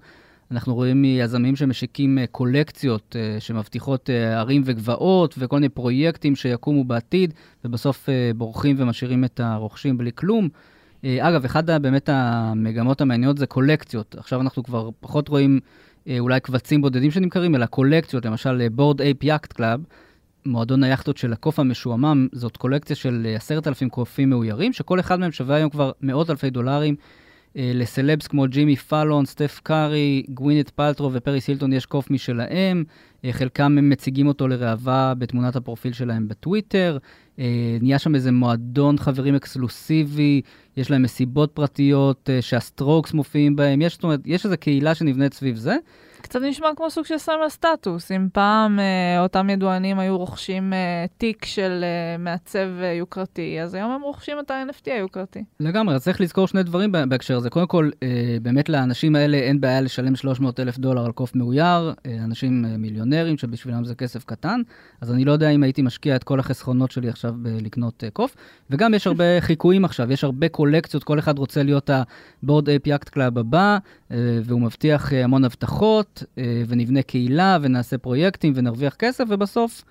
אנחנו רואים יזמים שמשיקים קולקציות שמבטיחות ערים וגבעות וכל מיני פרויקטים שיקומו בעתיד, ובסוף בורחים ומשאירים את הרוכשים בלי כלום. אגב, אחד באמת המגמות המעניינות זה קולקציות. עכשיו אנחנו כבר פחות רואים אולי קבצים בודדים שנמכרים, אלא קולקציות, למשל בורד אייפ יאכט קלאב, מועדון היאכטות של הקוף המשועמם, זאת קולקציה של 10,000 קופים מאוירים, שכל אחד מהם שווה היום כבר מאות אלפי דולרים, לסלבס כמו ג'ימי פאלון, סטף קארי, גווינט פלטרו ופריס הילטון יש קוף משלהם, חלקם הם מציגים אותו לראווה בתמונת הפרופיל שלהם בטוויטר, נהיה שם איזה מועדון חברים אקסקלוסיבי, יש להם מסיבות פרטיות שהסטרוקס מופיעים בהם, יש, זאת אומרת, יש איזו קהילה שנבנית סביב זה. קצת נשמע כמו סוג ששם לסטטוס, אם פעם אותם ידוענים היו רוכשים תיק של מעצב יוקרתי, אז היום הם רוכשים את ה-NFT היוקרתי. לגמרי, אז צריך לזכור שני דברים בהקשר הזה. קודם כל, באמת לאנשים האלה אין בעיה לשלם $300,000 על קוף מאויר, אנשים מיליונרים שבשבילם זה כסף קטן, אז אני לא יודע אם הייתי משקיע את כל החסכונות שלי עכשיו בלקנות קוף, וגם יש הרבה חיקויים עכשיו, יש הרבה קולקציות, כל אחד רוצה להיות הבורד אייפ יאכט קלאב הבא, והוא מבטיח המון הבטחות, ונבנה קהילה, ונעשה פרויקטים, ונרוויח כסף, ובסוף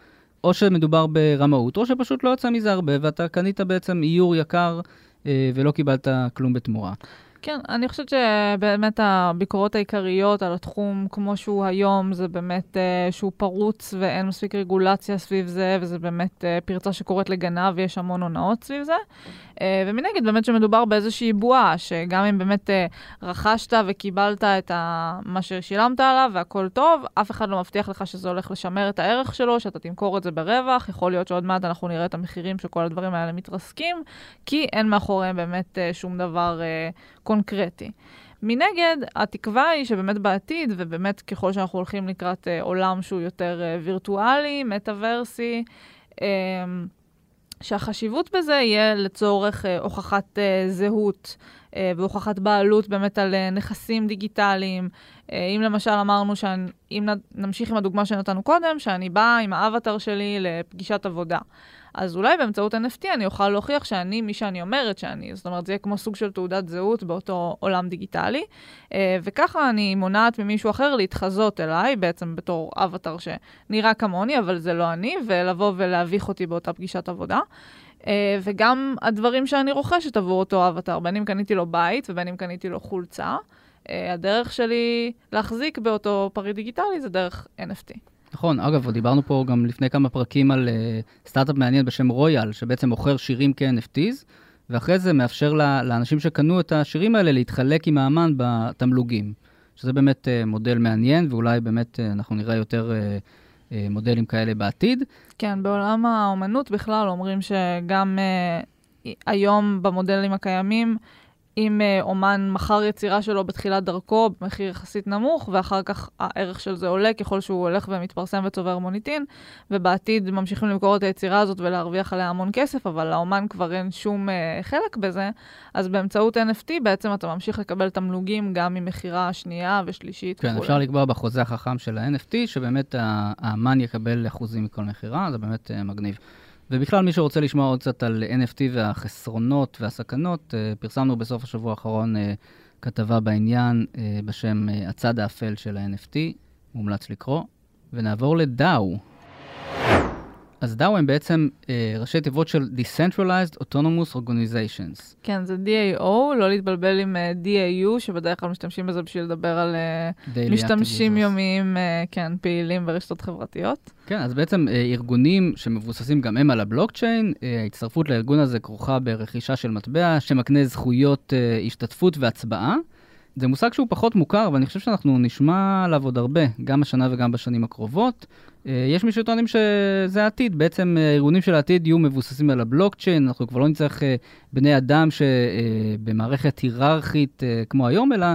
או שמדובר ברמאות, או שפשוט לא יוצא מזה הרבה, ואתה קנית בעצם איור יקר, ולא קיבלת כלום בתמורה. כן, אני חושבת שבאמת הביקורות העיקריות על התחום כמו שהוא היום, זה באמת שהוא פרוץ, ואין מספיק רגולציה סביב זה, וזה באמת פרצה שקורית לגנב, ויש המון הונאות סביב זה. ומנגד, באמת שמדובר באיזושהי בועה, שגם אם באמת רכשת וקיבלת את מה ששילמת עליו, והכל טוב, אף אחד לא מבטיח לך שזה הולך לשמר את הערך שלו, שאתה תמכור את זה ברווח, יכול להיות שעוד מעט אנחנו נראה את המחירים שכל הדברים האלה מתרסקים, כי אין מאחוריהם באמת שום דבר קונקרטי. מנגד, התקווה היא שבאמת בעתיד, ובאמת ככל שאנחנו הולכים לקראת עולם שהוא יותר וירטואלי, מטאברסי, שהחשיבות בזה יהיה לצורך הוכחת זהות, והוכחת בעלות באמת על נכסים דיגיטליים. אם למשל אמרנו, אם נמשיך עם הדוגמה שנתנו קודם, שאני באה עם האווטאר שלי לפגישת עבודה. אז אולי באמצעות NFT אני אוכל להוכיח שאני, מי שאני אומרת שאני, זאת אומרת, זה יהיה כמו סוג של תעודת זהות באותו עולם דיגיטלי, וככה אני מונעת ממישהו אחר להתחזות אליי, בעצם בתור אווטאר שנראה כמוני, אבל זה לא אני, ולבוא ולהביך אותי באותה פגישת עבודה. וגם הדברים שאני רוכשת עבור אותו אווטאר, בין אם קניתי לו בית ובין אם קניתי לו חולצה, הדרך שלי להחזיק באותו פריט דיגיטלי זה דרך NFT. נכון, אגב, דיברנו פה גם לפני כמה פרקים על סטארט-אפ מעניין בשם רויאל, שבעצם מוכר שירים כ-NFTs, ואחרי זה מאפשר לאנשים שקנו את השירים האלה להתחלק עם האמן בתמלוגים, שזה באמת מודל מעניין, ואולי באמת אנחנו נראה יותר מודלים כאלה בעתיד. כן, בעולם האומנות בכלל אומרים שגם היום במודלים הקיימים, אם אומן מחר יצירה שלו בתחילת דרכו במחיר יחסית נמוך, ואחר כך הערך של זה עולה ככל שהוא הולך ומתפרסם וצובר מוניטין, ובעתיד ממשיכים למכור את היצירה הזאת ולהרוויח עליה המון כסף, אבל לאומן כבר אין שום חלק בזה, אז באמצעות NFT בעצם אתה ממשיך לקבל תמלוגים גם ממחירה שנייה ושלישית. כן, אפשר לקבוע בחוזה החכם של ה-NFT, שבאמת האמן יקבל אחוזים מכל מחירה, זה באמת מגניב. ובכלל, מי שרוצה לשמוע עוד קצת על NFT והחסרונות והסכנות, פרסמנו בסוף השבוע האחרון כתבה בעניין בשם הצד האפל של ה-NFT, מומלץ לקרוא, ונעבור לדאו. אז DAO הם בעצם ראשי תיבות של Decentralized Autonomous Organizations. כן, זה DAO, לא להתבלבל עם DAU, שבדרך כלל משתמשים בזה בשביל לדבר על משתמשים יומיים, כן, פעילים ברשתות חברתיות. כן, אז בעצם ארגונים שמבוססים גם הם על הבלוקצ'יין, ההצטרפות לארגון הזה כרוכה ברכישה של מטבע, שמקנה זכויות השתתפות והצבעה. זה מושג שהוא פחות מוכר, אבל אני חושב שאנחנו נשמע עליו עוד הרבה, גם השנה וגם בשנים הקרובות. יש מי שטוענים שזה העתיד, בעצם הארגונים של העתיד יהיו מבוססים על הבלוקצ'יין, אנחנו כבר לא נצטרך בני אדם שבמערכת היררכית כמו היום, אלא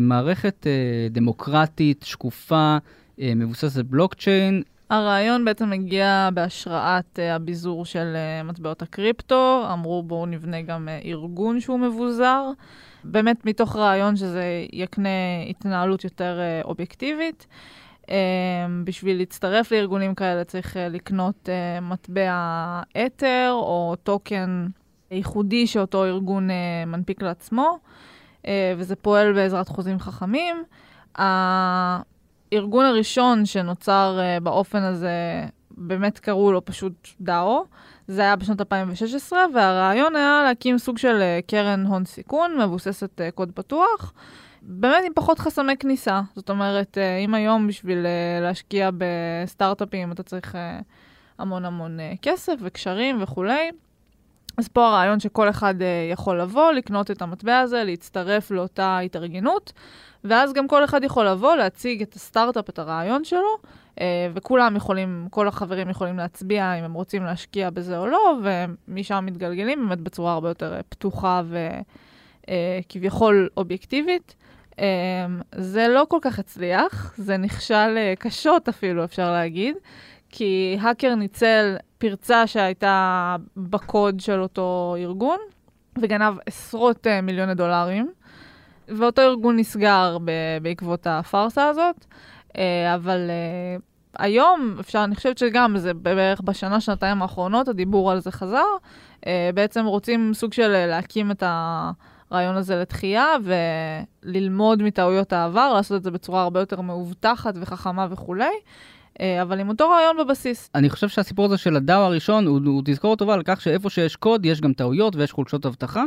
מערכת דמוקרטית, שקופה, מבוססת בלוקצ'יין. הרעיון בעצם מגיע בהשראת הביזור של מטבעות הקריפטו, אמרו בואו נבנה גם ארגון שהוא מבוזר, באמת מתוך רעיון שזה יקנה התנהלות יותר אובייקטיבית, בשביל להצטרף לארגונים כאלה צריך לקנות מטבע אתר או טוקן ייחודי שאותו ארגון מנפיק לעצמו, וזה פועל בעזרת חוזים חכמים. הארגון הראשון שנוצר באופן הזה באמת קראו לו פשוט דאו, זה היה בשנת 2016, והרעיון היה להקים סוג של קרן הון סיכון, מבוססת קוד פתוח, באמת עם פחות חסמי כניסה. זאת אומרת, אם היום בשביל להשקיע בסטארט-אפים, אתה צריך המון המון כסף וקשרים וכו'. אז פה הרעיון שכל אחד יכול לבוא, לקנות את המטבע הזה, להצטרף לאותה התארגנות, ואז גם כל אחד יכול לבוא, להציג את הסטארט-אפ, את הרעיון שלו, וכולם יכולים, כל החברים יכולים להצביע אם הם רוצים להשקיע בזה או לא, ומשם מתגלגלים באמת בצורה הרבה יותר פתוחה וכביכול אובייקטיבית. זה לא כל כך הצליח, זה נכשל קשות אפילו, אפשר להגיד, כי האקר ניצל פרצה שהייתה בקוד של אותו ארגון, וגנב עשרות מיליוני דולרים, ואותו ארגון נסגר בעקבות הפרסה הזאת, אבל היום, אני חושבת שגם זה בערך בשנה, שנתיים האחרונות, הדיבור על זה חזר, בעצם רוצים סוג של להקים את הרעיון הזה לתחייה, וללמוד מטעויות העבר, לעשות את זה בצורה הרבה יותר מאובטחת וחכמה וכולי, אבל עם אותו רעיון בבסיס. אני חושב שהסיפור הזה של הדאו הראשון, הוא תזכור טובה על כך שאיפה שיש קוד, יש גם טעויות ויש חולשות הבטחה,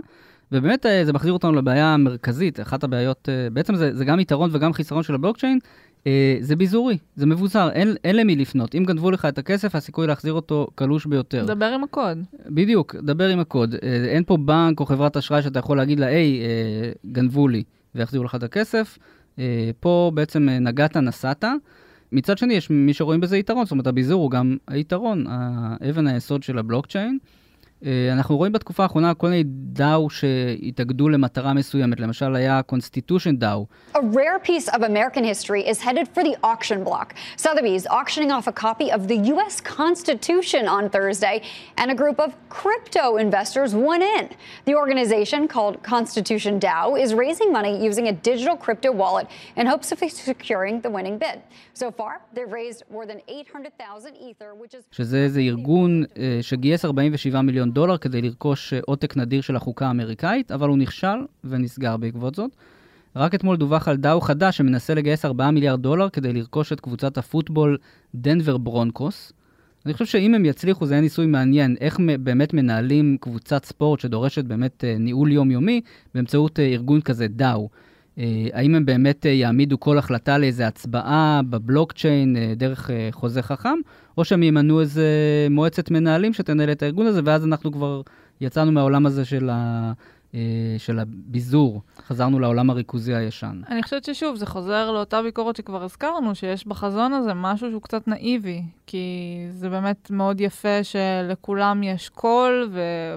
ובאמת זה מחזיר אותנו לבעיה המרכזית, אחת הבעיות, בעצם זה גם יתרון וגם חיסרון של הבלוקצ'יין, זה ביזורי, זה מבוזר, אין למי לפנות. אם גנבו לך את הכסף, הסיכוי להחזיר אותו קלוש ביותר. דבר עם הקוד. בדיוק, דבר עם הקוד. אין פה בנק או חברת אשראי שאתה יכול להגיד לה, היי, גנבו לי, ויחזירו לך את הכסף. פה בעצם נגעת, נסעת. מצד שני, יש מי שרואים בזה יתרון, זאת אומרת, הביזור הוא גם היתרון, האבן היסוד של הבלוקצ'יין. אנחנו רואים בתקופה האחרונה כל מיני דאו שהתאגדו למטרה מסוימת, למשל היה Constitution DAO. A rare piece of American history is headed for the auction block. Sotheby's auctioning off a copy of the U.S. Constitution on Thursday, and a group of crypto investors won in. The organization, called Constitution DAO, is raising money using a digital crypto wallet in hopes of securing the winning bid. So far, they've raised more than 800,000 ether, which is... שזה ארגון שגייס 47 מיליון דולר כדי לרכוש עותק נדיר של החוקה האמריקאית, אבל הוא נכשל ונסגר בעקבות זאת. רק אתמול דווח על דאו חדש שמנסה לגייס 4 מיליארד דולר כדי לרכוש את קבוצת הפוטבול דנבר ברונקוס. אני חושב שאם הם יצליחו, זה היה ניסוי מעניין, איך באמת מנהלים קבוצת ספורט שדורשת באמת ניהול יומיומי באמצעות ארגון כזה דאו. האם הם באמת יעמידו כל החלטה לאיזו הצבעה בבלוקצ'יין דרך חוזה חכם, או שהם ימנו איזו מועצת מנהלים שתנהל את הארגון הזה, ואז אנחנו כבר יצאנו מהעולם הזה של הביזור, חזרנו לעולם הריכוזי הישן. אני חושבת ששוב, זה חוזר לאותה ביקורת שכבר הזכרנו, שיש בחזון הזה משהו שהוא קצת נאיבי, כי זה באמת מאוד יפה שלכולם יש קול,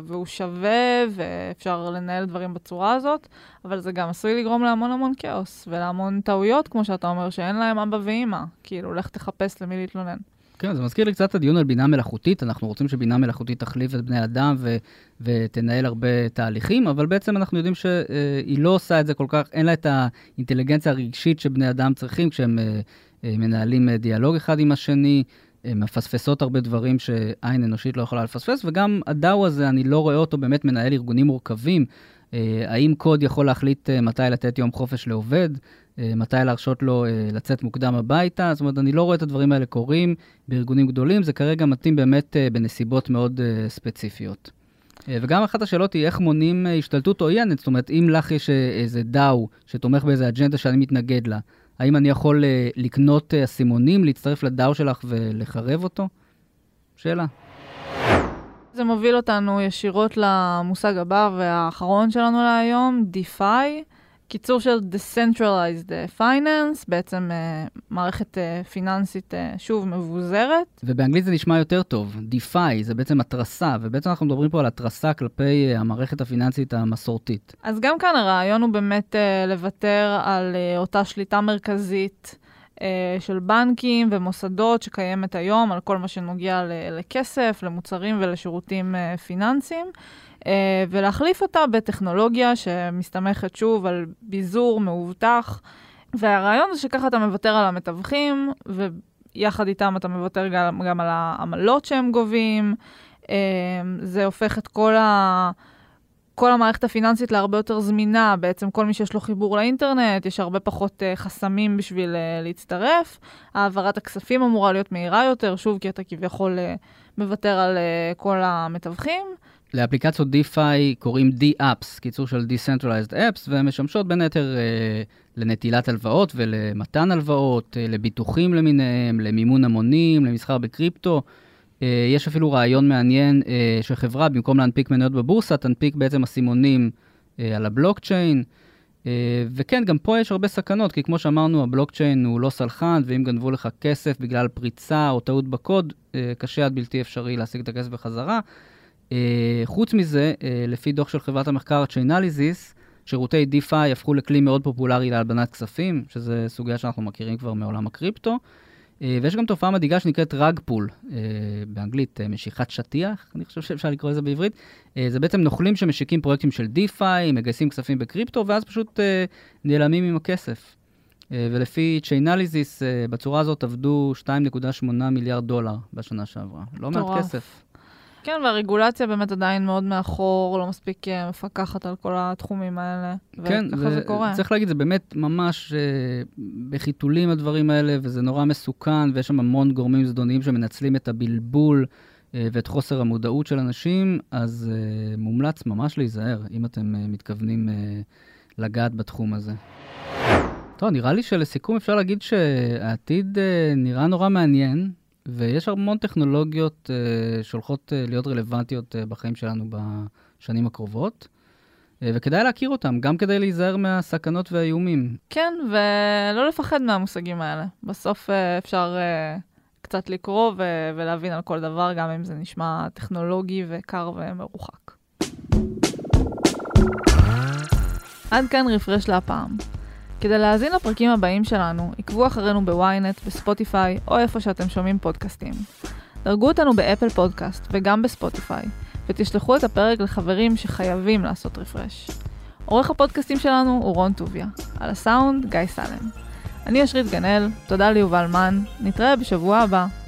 והוא שווה, ואפשר לנהל דברים בצורה הזאת, אבל זה גם עשוי לגרום להמון המון כאוס, ולהמון טעויות, כמו שאתה אומר, שאין להם אבא ואמא, כאילו, לך תחפש למי להתלונן. כן, זה מזכיר לי קצת הדיון על בינה מלאכותית, אנחנו רוצים שבינה מלאכותית תחליף את בני אדם ותנהל הרבה תהליכים, אבל בעצם אנחנו יודעים שהיא לא עושה את זה כל כך, אין לה את האינטליגנציה הרגשית שבני אדם צריכים, כשהם מנהלים דיאלוג אחד עם השני, מפספסות הרבה דברים שעין אנושית לא יכולה לפספס, וגם הדאו הזה, אני לא רואה אותו באמת מנהל ארגונים מורכבים, האם קוד יכול להחליט מתי לתת יום חופש לעובד, מתי להרשות לו לצאת מוקדם הביתה, זאת אומרת, אני לא רואה את הדברים האלה קורים בארגונים גדולים, זה כרגע מתאים באמת בנסיבות מאוד ספציפיות. וגם אחת השאלות היא איך מונים השתלטות עוינת, זאת אומרת, אם לך יש איזה דאו שתומך באיזה אג'נדה שאני מתנגד לה, האם אני יכול לקנות סימונים, להצטרף לדאו שלך ולחרב אותו? שאלה. זה מוביל אותנו ישירות למושג הבא והאחרון שלנו להיום, DeFi, קיצור של Decentralized Finance, בעצם מערכת פיננסית שוב מבוזרת. ובאנגלית זה נשמע יותר טוב, DeFi זה בעצם התרסה, ובעצם אנחנו מדברים פה על התרסה כלפי המערכת הפיננסית המסורתית. אז גם כאן הרעיון הוא באמת לוותר על אותה שליטה מרכזית, של בנקים ומוסדות שקיימת היום על כל מה שנוגע לכסף, למוצרים ולשירותים פיננסיים, ולהחליף אותה בטכנולוגיה שמסתמכת שוב על ביזור מאובטח, והרעיון זה שככה אתה מוותר על המתווכים, ויחד איתם אתה מוותר גם על העמלות שהם גובים, זה הופך את כל המערכת הפיננסית להרבה יותר זמינה, בעצם כל מי שיש לו חיבור לאינטרנט, יש הרבה פחות חסמים בשביל להצטרף, העברת הכספים אמורה להיות מהירה יותר, שוב כי אתה כביכול מוותר על כל המתווכים. לאפליקציות DeFi קוראים D-Apps, קיצור של Decentralized Apps, והן משמשות בין היתר לנטילת הלוואות ולמתן הלוואות, לביטוחים למיניהם, למימון המונים, למסחר בקריפטו, יש אפילו רעיון מעניין שחברה, במקום להנפיק מניות בבורסה, תנפיק בעצם הסימונים על הבלוקצ'יין, וכן, גם פה יש הרבה סכנות, כי כמו שאמרנו, הבלוקצ'יין הוא לא סלחן, ואם גנבו לך כסף בגלל פריצה או טעות בקוד, קשה עד בלתי אפשרי להשיג את הכסף בחזרה. חוץ מזה, לפי דוח של חברת המחקר Chainalysis, שירותי DeFi הפכו לכלי מאוד פופולרי להלבנת כספים, שזה סוגיה שאנחנו מכירים כבר מעולם הקריפטו, ויש גם תופעה מדאיגה שנקראת רג פול, באנגלית משיכת שטיח, אני חושב שאפשר לקרוא לזה בעברית, זה בעצם נוכלים שמשיקים פרויקטים של דיפיי, מגייסים כספים בקריפטו, ואז פשוט נעלמים עם הכסף. ולפי Chainalysis, בצורה הזאת עבדו 2.8 מיליארד דולר בשנה שעברה, לא מעט כסף. כן, והרגולציה באמת עדיין מאוד מאחור, לא מספיק מפקחת על כל התחומים האלה, כן, וככה זה קורה. צריך להגיד, זה באמת ממש בחיתולים הדברים האלה, וזה נורא מסוכן, ויש שם המון גורמים זדוניים שמנצלים את הבלבול ואת חוסר המודעות של אנשים, אז מומלץ ממש להיזהר, אם אתם מתכוונים לגעת בתחום הזה. טוב, נראה לי שלסיכום אפשר להגיד שהעתיד נראה נורא מעניין, ויש המון טכנולוגיות שהולכות להיות רלוונטיות בחיים שלנו בשנים הקרובות, וכדאי להכיר אותם, גם כדי להיזהר מהסכנות והאיומים. כן, ולא לפחד מהמושגים האלה. בסוף אפשר קצת לקרוא ולהבין על כל דבר, גם אם זה נשמע טכנולוגי וקר ומרוחק. עד כאן ריפרש להפעם. כדי להאזין לפרקים הבאים שלנו, עקבו אחרינו בוויינט, בספוטיפיי, או איפה שאתם שומעים פודקאסטים. דרגו אותנו באפל פודקאסט וגם בספוטיפיי, ותשלחו את הפרק לחברים שחייבים לעשות ריפרש. עורך הפודקאסטים שלנו הוא רון טוביה, על הסאונד גיא סלם. אני אשרית גנאל, תודה ליובל מן, נתראה בשבוע הבא.